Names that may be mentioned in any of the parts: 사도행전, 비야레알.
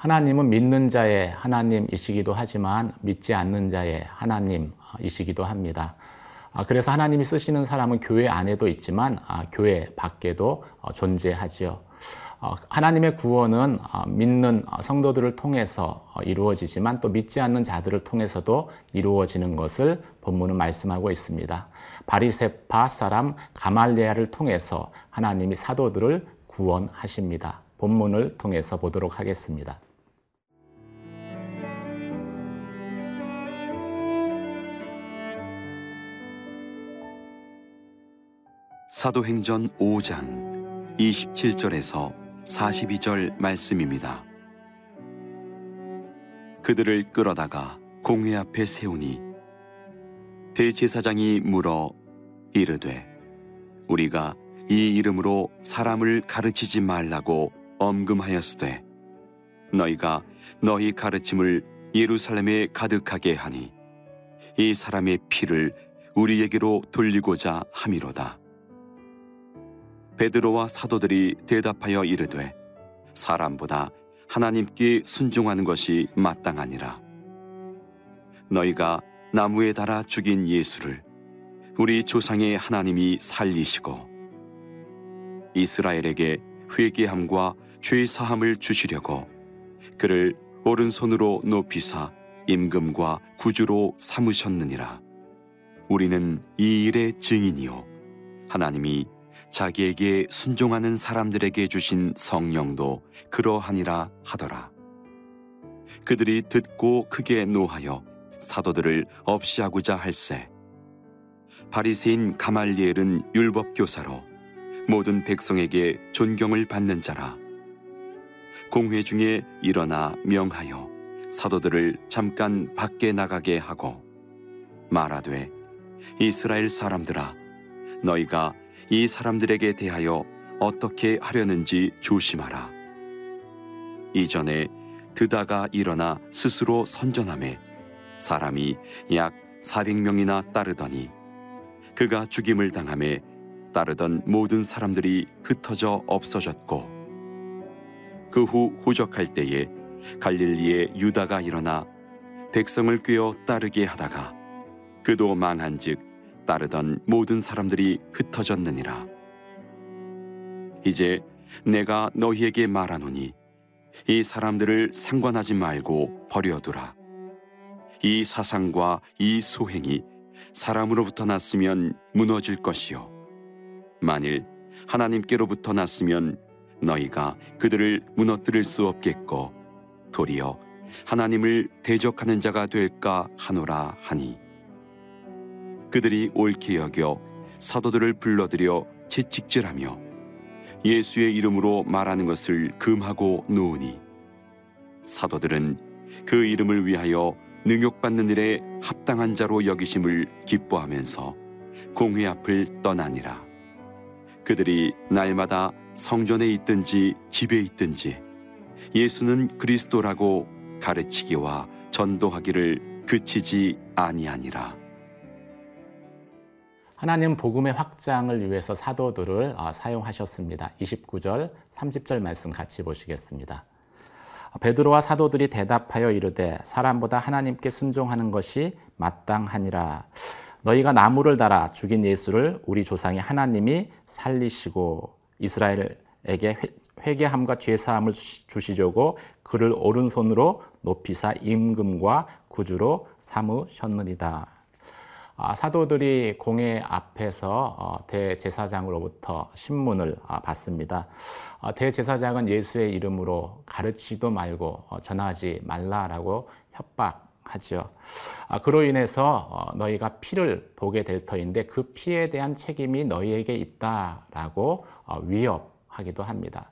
하나님은 믿는 자의 하나님이시기도 하지만 믿지 않는 자의 하나님이시기도 합니다. 그래서 하나님이 쓰시는 사람은 교회 안에도 있지만 교회 밖에도 존재하지요. 하나님의 구원은 믿는 성도들을 통해서 이루어지지만 또 믿지 않는 자들을 통해서도 이루어지는 것을 본문은 말씀하고 있습니다. 바리새파 사람 가말리엘을 통해서 하나님이 사도들을 구원하십니다. 본문을 통해서 보도록 하겠습니다. 사도행전 5장 27절에서 42절 말씀입니다. 그들을 끌어다가 공회 앞에 세우니 대제사장이 물어 이르되 우리가 이 이름으로 사람을 가르치지 말라고 엄금하였으되 너희가 너희 가르침을 예루살렘에 가득하게 하니 이 사람의 피를 우리에게로 돌리고자 함이로다. 베드로와 사도들이 대답하여 이르되 사람보다 하나님께 순종하는 것이 마땅하니라. 너희가 나무에 달아 죽인 예수를 우리 조상의 하나님이 살리시고 이스라엘에게 회개함과 죄 사함을 주시려고 그를 오른손으로 높이사 임금과 구주로 삼으셨느니라. 우리는 이 일의 증인이요 하나님이 자기에게 순종하는 사람들에게 주신 성령도 그러하니라 하더라. 그들이 듣고 크게 노하여 사도들을 없이하고자 할세 바리새인 가말리엘은 율법교사로 모든 백성에게 존경을 받는 자라. 공회 중에 일어나 명하여 사도들을 잠깐 밖에 나가게 하고 말하되 이스라엘 사람들아 너희가 이 사람들에게 대하여 어떻게 하려는지 조심하라. 이전에 드다가 일어나 스스로 선전하며 사람이 약 400명이나 따르더니 그가 죽임을 당하며 따르던 모든 사람들이 흩어져 없어졌고 그 후 호적할 때에 갈릴리에 유다가 일어나 백성을 꾀어 따르게 하다가 그도 망한즉 따르던 모든 사람들이 흩어졌느니라. 이제 내가 너희에게 말하노니 이 사람들을 상관하지 말고 버려두라. 이 사상과 이 소행이 사람으로부터 났으면 무너질 것이요 만일 하나님께로부터 났으면 너희가 그들을 무너뜨릴 수 없겠고 도리어 하나님을 대적하는 자가 될까 하노라 하니 그들이 옳게 여겨 사도들을 불러들여 채찍질하며 예수의 이름으로 말하는 것을 금하고 놓으니 사도들은 그 이름을 위하여 능욕받는 일에 합당한 자로 여기심을 기뻐하면서 공회 앞을 떠나니라. 그들이 날마다 성전에 있든지 집에 있든지 예수는 그리스도라고 가르치기와 전도하기를 그치지 아니하니라. 하나님 복음의 확장을 위해서 사도들을 사용하셨습니다. 29절, 30절 말씀 같이 보시겠습니다. 베드로와 사도들이 대답하여 이르되 사람보다 하나님께 순종하는 것이 마땅하니라. 너희가 나무를 달아 죽인 예수를 우리 조상의 하나님이 살리시고 이스라엘에게 회개함과 죄 사함을 주시려고 그를 오른손으로 높이사 임금과 구주로 삼으셨느니라. 사도들이 공회 앞에서 대제사장으로부터 신문을 받습니다. 대제사장은 예수의 이름으로 가르치지도 말고 전하지 말라라고 협박하죠. 그로 인해서 너희가 피를 보게 될 터인데 그 피에 대한 책임이 너희에게 있다라고 위협하기도 합니다.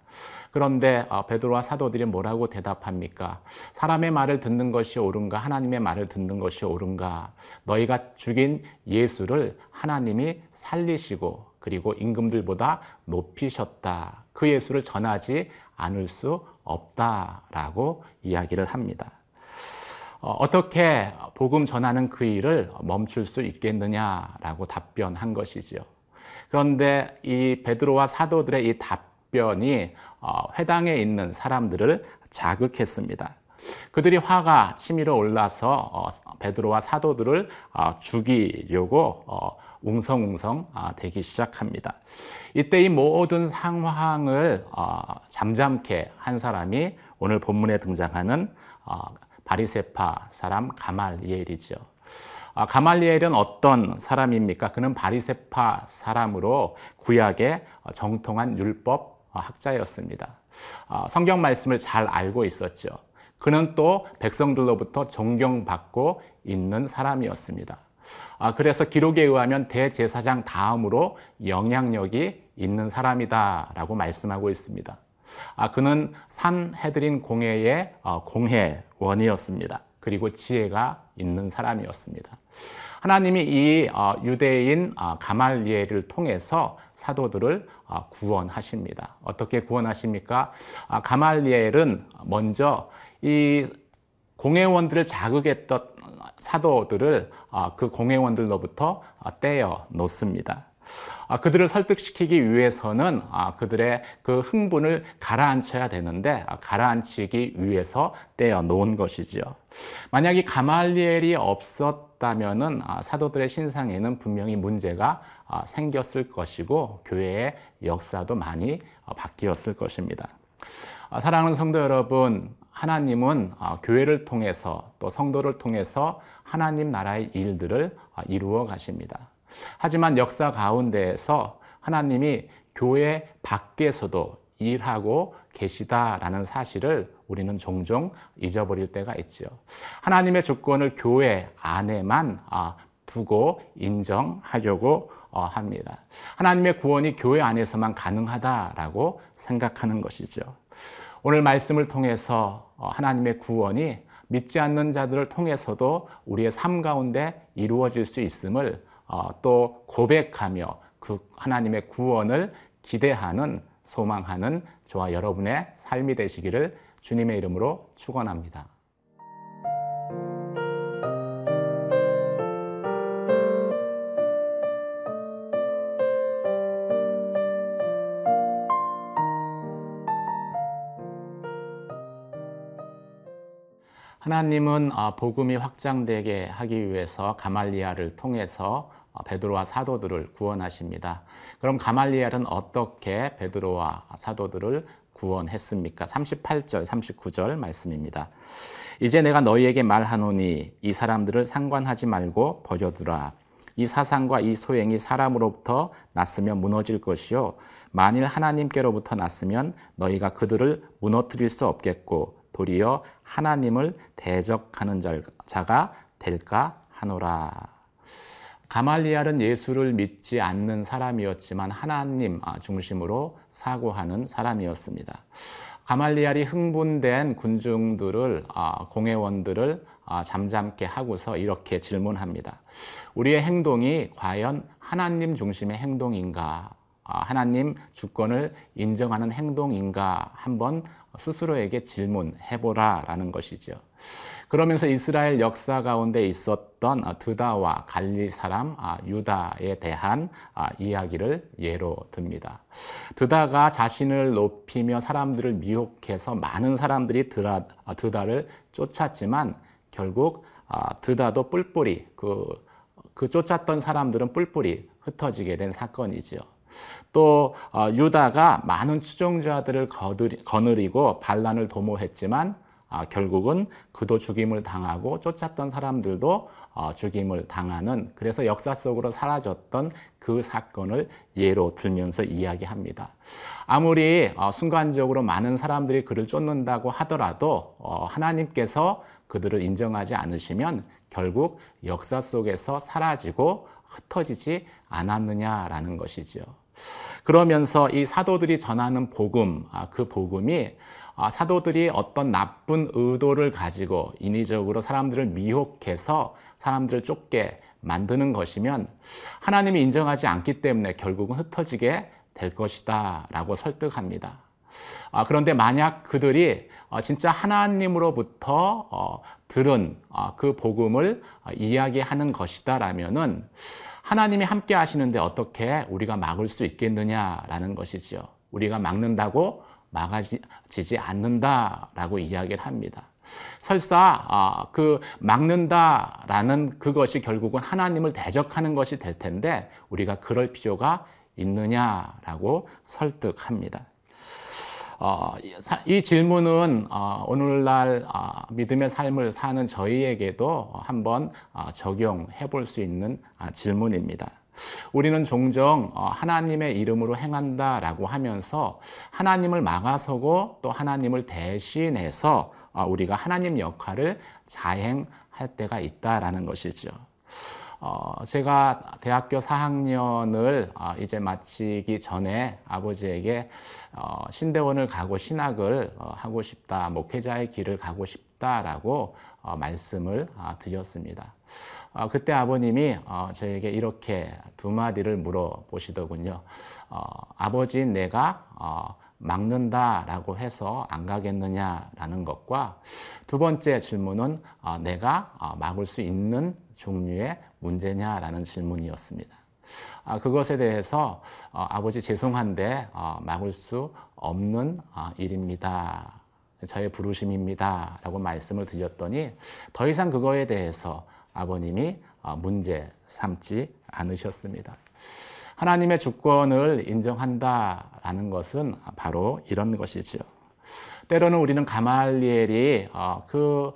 그런데 베드로와 사도들이 뭐라고 대답합니까? 사람의 말을 듣는 것이 옳은가? 하나님의 말을 듣는 것이 옳은가? 너희가 죽인 예수를 하나님이 살리시고 그리고 임금들보다 높이셨다. 그 예수를 전하지 않을 수 없다라고 이야기를 합니다. 어떻게 복음 전하는 그 일을 멈출 수 있겠느냐라고 답변한 것이지요. 그런데 이 베드로와 사도들의 이 답변이 회당에 있는 사람들을 자극했습니다. 그들이 화가 치밀어 올라서 베드로와 사도들을 죽이려고 웅성웅성 되기 시작합니다. 이때 이 모든 상황을 잠잠케 한 사람이 오늘 본문에 등장하는 바리새파 사람 가말리엘이죠. 가말리엘은 어떤 사람입니까? 그는 바리새파 사람으로 구약의 정통한 율법 학자였습니다. 성경 말씀을 잘 알고 있었죠. 그는 또 백성들로부터 존경받고 있는 사람이었습니다. 그래서 기록에 의하면 대제사장 다음으로 영향력이 있는 사람이다라고 말씀하고 있습니다. 그는 산헤드린 공회의 공회원이었습니다. 그리고 지혜가 있는 사람이었습니다. 하나님이 이 유대인 가말리엘을 통해서 사도들을 구원하십니다. 어떻게 구원하십니까? 가말리엘은 먼저 이 공회원들을 자극했던 사도들을 그 공회원들로부터 떼어 놓습니다. 그들을 설득시키기 위해서는 그들의 그 흥분을 가라앉혀야 되는데 가라앉히기 위해서 떼어 놓은 것이죠. 만약 이 가말리엘이 없었다면은 사도들의 신상에는 분명히 문제가 생겼을 것이고 교회의 역사도 많이 바뀌었을 것입니다. 사랑하는 성도 여러분, 하나님은 교회를 통해서 또 성도를 통해서 하나님 나라의 일들을 이루어 가십니다. 하지만 역사 가운데에서 하나님이 교회 밖에서도 일하고 계시다라는 사실을 우리는 종종 잊어버릴 때가 있죠. 하나님의 주권을 교회 안에만 두고 인정하려고 합니다. 하나님의 구원이 교회 안에서만 가능하다라고 생각하는 것이죠. 오늘 말씀을 통해서 하나님의 구원이 믿지 않는 자들을 통해서도 우리의 삶 가운데 이루어질 수 있음을 또 고백하며 그 하나님의 구원을 기대하는, 소망하는 저와 여러분의 삶이 되시기를 주님의 이름으로 축원합니다. 하나님은 복음이 확장되게 하기 위해서 가말리엘을 통해서 베드로와 사도들을 구원하십니다. 그럼 가말리엘은 어떻게 베드로와 사도들을 구원했습니까? 38절, 39절 말씀입니다. 이제 내가 너희에게 말하노니 이 사람들을 상관하지 말고 버려두라. 이 사상과 이 소행이 사람으로부터 났으면 무너질 것이요 만일 하나님께로부터 났으면 너희가 그들을 무너뜨릴 수 없겠고 도리어 하나님을 대적하는 자가 될까 하노라. 가말리엘은 예수를 믿지 않는 사람이었지만 하나님 중심으로 사고하는 사람이었습니다. 가말리엘이 흥분된 군중들을, 공회원들을 잠잠게 하고서 이렇게 질문합니다. 우리의 행동이 과연 하나님 중심의 행동인가? 하나님 주권을 인정하는 행동인가 한번 스스로에게 질문해보라라는 것이죠. 그러면서 이스라엘 역사 가운데 있었던 드다와 갈리 사람 유다에 대한 이야기를 예로 듭니다. 드다가 자신을 높이며 사람들을 미혹해서 많은 사람들이 드다를 쫓았지만 결국 드다도 뿔뿔이 그 쫓았던 사람들은 뿔뿔이 흩어지게 된 사건이죠. 또 유다가 많은 추종자들을 거느리고 반란을 도모했지만 결국은 그도 죽임을 당하고 쫓았던 사람들도 죽임을 당하는, 그래서 역사 속으로 사라졌던 그 사건을 예로 들면서 이야기합니다. 아무리 순간적으로 많은 사람들이 그를 쫓는다고 하더라도 하나님께서 그들을 인정하지 않으시면 결국 역사 속에서 사라지고 흩어지지 않았느냐라는 것이죠. 그러면서 이 사도들이 전하는 복음, 그 복음이 사도들이 어떤 나쁜 의도를 가지고 인위적으로 사람들을 미혹해서 사람들을 쫓게 만드는 것이면 하나님이 인정하지 않기 때문에 결국은 흩어지게 될 것이다 라고 설득합니다. 그런데 만약 그들이 진짜 하나님으로부터 들은 그 복음을 이야기하는 것이다라면은 하나님이 함께 하시는데 어떻게 우리가 막을 수 있겠느냐라는 것이죠. 우리가 막는다고 막아지지 않는다라고 이야기를 합니다. 설사 그 막는다라는 그것이 결국은 하나님을 대적하는 것이 될 텐데 우리가 그럴 필요가 있느냐라고 설득합니다. 이 질문은 오늘날 믿음의 삶을 사는 저희에게도 한번 적용해 볼 수 있는 질문입니다. 우리는 종종 하나님의 이름으로 행한다라고 하면서 하나님을 막아서고 또 하나님을 대신해서 우리가 하나님 역할을 자행할 때가 있다라는 것이죠. 제가 대학교 4학년을 이제 마치기 전에 아버지에게 신대원을 가고 신학을 하고 싶다, 목회자의 길을 가고 싶다라고 말씀을 드렸습니다. 그때 아버님이 저에게 이렇게 두 마디를 물어보시더군요. 아버지, 내가 막는다라고 해서 안 가겠느냐라는 것과, 두 번째 질문은 내가 막을 수 있는 종류의 문제냐라는 질문이었습니다. 그것에 대해서 아버지, 죄송한데 막을 수 없는 일입니다. 저의 부르심입니다. 라고 말씀을 드렸더니 더 이상 그거에 대해서 아버님이 문제 삼지 않으셨습니다. 하나님의 주권을 인정한다라는 것은 바로 이런 것이죠. 때로는 우리는 가말리엘이 그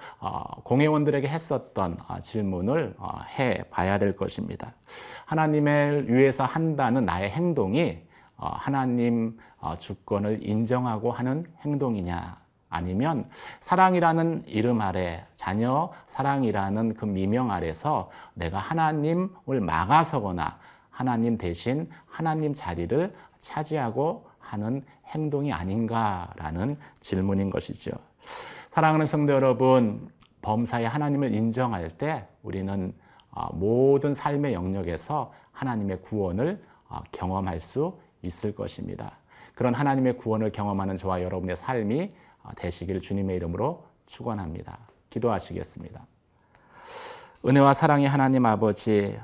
공회원들에게 했었던 질문을 해봐야 될 것입니다. 하나님을 위해서 한다는 나의 행동이 하나님 주권을 인정하고 하는 행동이냐, 아니면 사랑이라는 이름 아래, 자녀 사랑이라는 그 미명 아래서 내가 하나님을 막아서거나 하나님 대신 하나님 자리를 차지하고 하는 행동이 아닌가라는 질문인 것이죠. 사랑하는 성도 여러분, 범사에 하나님을 인정할 때 우리는 모든 삶의 영역에서 하나님의 구원을 경험할 수 있을 것입니다. 그런 하나님의 구원을 경험하는 저와 여러분의 삶이 되시길 주님의 이름으로 축원합니다. 기도하시겠습니다. 은혜와 사랑의 하나님 아버지,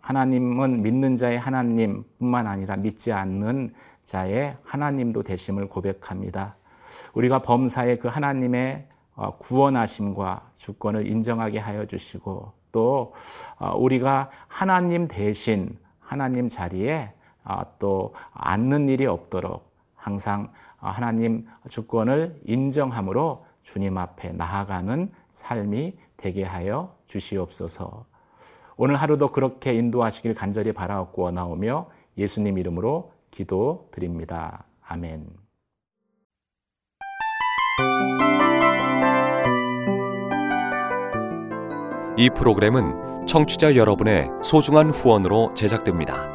하나님은 믿는 자의 하나님뿐만 아니라 믿지 않는 자의 하나님도 되심을 고백합니다. 우리가 범사에 그 하나님의 구원하심과 주권을 인정하게 하여 주시고, 또 우리가 하나님 대신 하나님 자리에 또 앉는 일이 없도록 항상 하나님 주권을 인정함으로 주님 앞에 나아가는 삶이 되게 하여 주시옵소서. 오늘 하루도 그렇게 인도하시길 간절히 바라옵고 원하오며 예수님 이름으로 기도드립니다. 아멘. 이 프로그램은 청취자 여러분의 소중한 후원으로 제작됩니다.